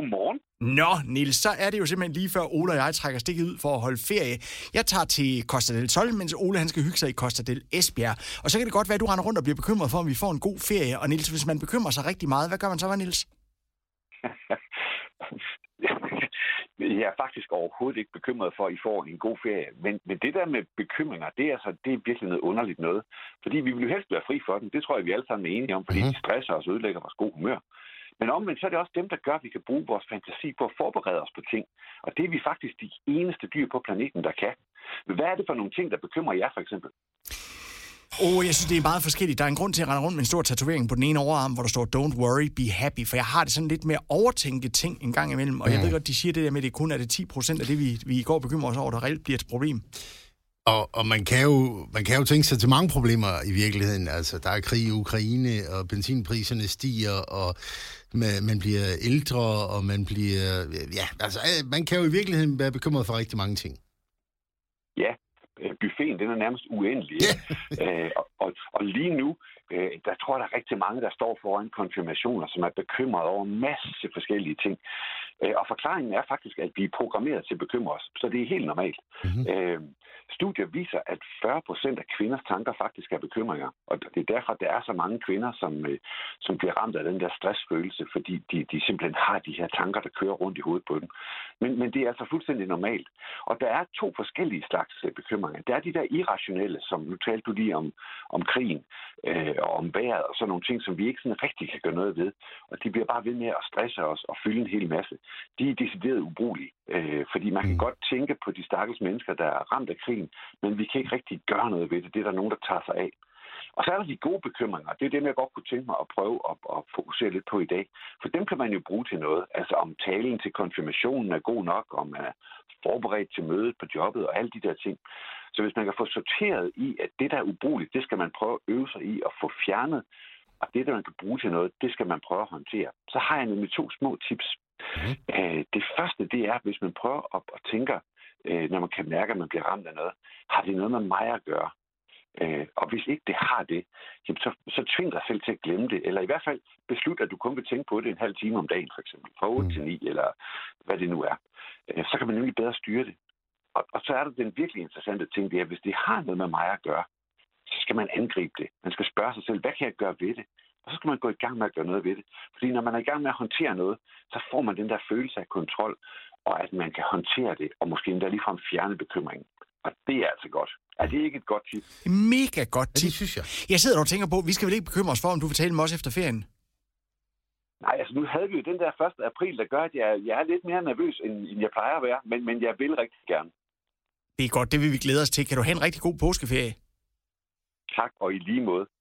Godmorgen. Nå, Niels, så er det jo simpelthen lige før Ole og jeg trækker stikket ud for at holde ferie. Jeg tager til Costa del Sol, mens Ole han skal hygge sig i Costa del Esbjerg. Og så kan det godt være, at du render rundt og bliver bekymret for, om vi får en god ferie. Og Niels, hvis man bekymrer sig rigtig meget, hvad gør man så, Niels? Jeg er faktisk overhovedet ikke bekymret for, at I får en god ferie. Men det der med bekymringer, det er virkelig noget underligt noget. Fordi vi vil jo helst være fri for den. Det tror jeg, vi alle sammen er enige om, fordi de stresser os og ødelægger vores god humør. Men omvendt, så er det også dem, der gør, at vi kan bruge vores fantasi på at forberede os på ting. Og det er vi faktisk de eneste dyr på planeten, der kan. Men hvad er det for nogle ting, der bekymrer jer, for eksempel? Jeg synes, det er meget forskelligt. Der er en grund til, at jeg render rundt med en stor tatovering på den ene overarm, hvor der står, don't worry, be happy. For jeg har det sådan lidt med at overtænke ting en gang imellem. Og jeg ved godt, de siger det der med, at det kun er det 10% af det, vi i går bekymrer os over, der reelt bliver et problem. Og man kan jo tænke sig til mange problemer i virkeligheden. Altså, der er krig i Ukraine, og benzinpriserne stiger, og man bliver ældre, og man bliver... Ja, altså, man kan jo i virkeligheden være bekymret for rigtig mange ting. Ja, buffeten, den er nærmest uendelig. Yeah. og lige nu, der tror jeg, der er rigtig mange, der står foran konfirmationer, som er bekymret over en masse forskellige ting. Og forklaringen er faktisk, at vi er programmeret til at bekymre os, så det er helt normalt. Mm-hmm. Studier viser, at 40% af kvinders tanker faktisk er bekymringer, og det er derfor, der er så mange kvinder, som bliver ramt af den der stressfølelse, fordi de simpelthen har de her tanker, der kører rundt i hovedet på dem. Men det er altså fuldstændig normalt. Og der er to forskellige slags bekymringer. Der er de der irrationelle, som nu talte du lige om krigen og om vejret og sådan nogle ting, som vi ikke sådan rigtig kan gøre noget ved. Og de bliver bare ved med at stresse os og fylde en hel masse. De er decideret ubrugelige, fordi man kan godt tænke på de stakkels mennesker, der er ramt af krigen, men vi kan ikke rigtig gøre noget ved det. Det er der nogen, der tager sig af. Og så er der de gode bekymringer. Det er dem, jeg godt kunne tænke mig at prøve at fokusere lidt på i dag. For dem kan man jo bruge til noget. Altså om talen til konfirmationen er god nok, om man er forberedt til mødet på jobbet og alle de der ting. Så hvis man kan få sorteret i, at det, der er ubrugeligt, det skal man prøve at øve sig i at få fjernet. Og det, der man kan bruge til noget, det skal man prøve at håndtere. Så har jeg nemlig to små tips. Mm-hmm. Det første, det er, hvis man prøver at tænke, når man kan mærke, at man bliver ramt af noget, har det noget med mig at gøre? Og hvis ikke det har det, så tving dig selv til at glemme det, eller i hvert fald beslut, at du kun vil tænke på det en halv time om dagen, for eksempel, fra 8 til 9, eller hvad det nu er. Så kan man nemlig bedre styre det. Og så er der den virkelig interessante ting, det er, hvis det har noget med mig at gøre, så skal man angribe det. Man skal spørge sig selv, hvad kan jeg gøre ved det? Og så skal man gå i gang med at gøre noget ved det. Fordi når man er i gang med at håndtere noget, så får man den der følelse af kontrol, og at man kan håndtere det, og måske endda ligefrem fjerne bekymringen. Og det er altså godt. Er det ikke et godt tip? Mega godt tip, synes jeg. Jeg sidder og tænker på, vi skal vel ikke bekymre os for, om du fortæller mig også efter ferien? Nej, altså nu havde vi jo den der 1. april, der gør, at jeg er lidt mere nervøs, end jeg plejer at være, men jeg vil rigtig gerne. Det er godt, det vil vi glæde os til. Kan du have en rigtig god påskeferie? Tak, og i lige måde.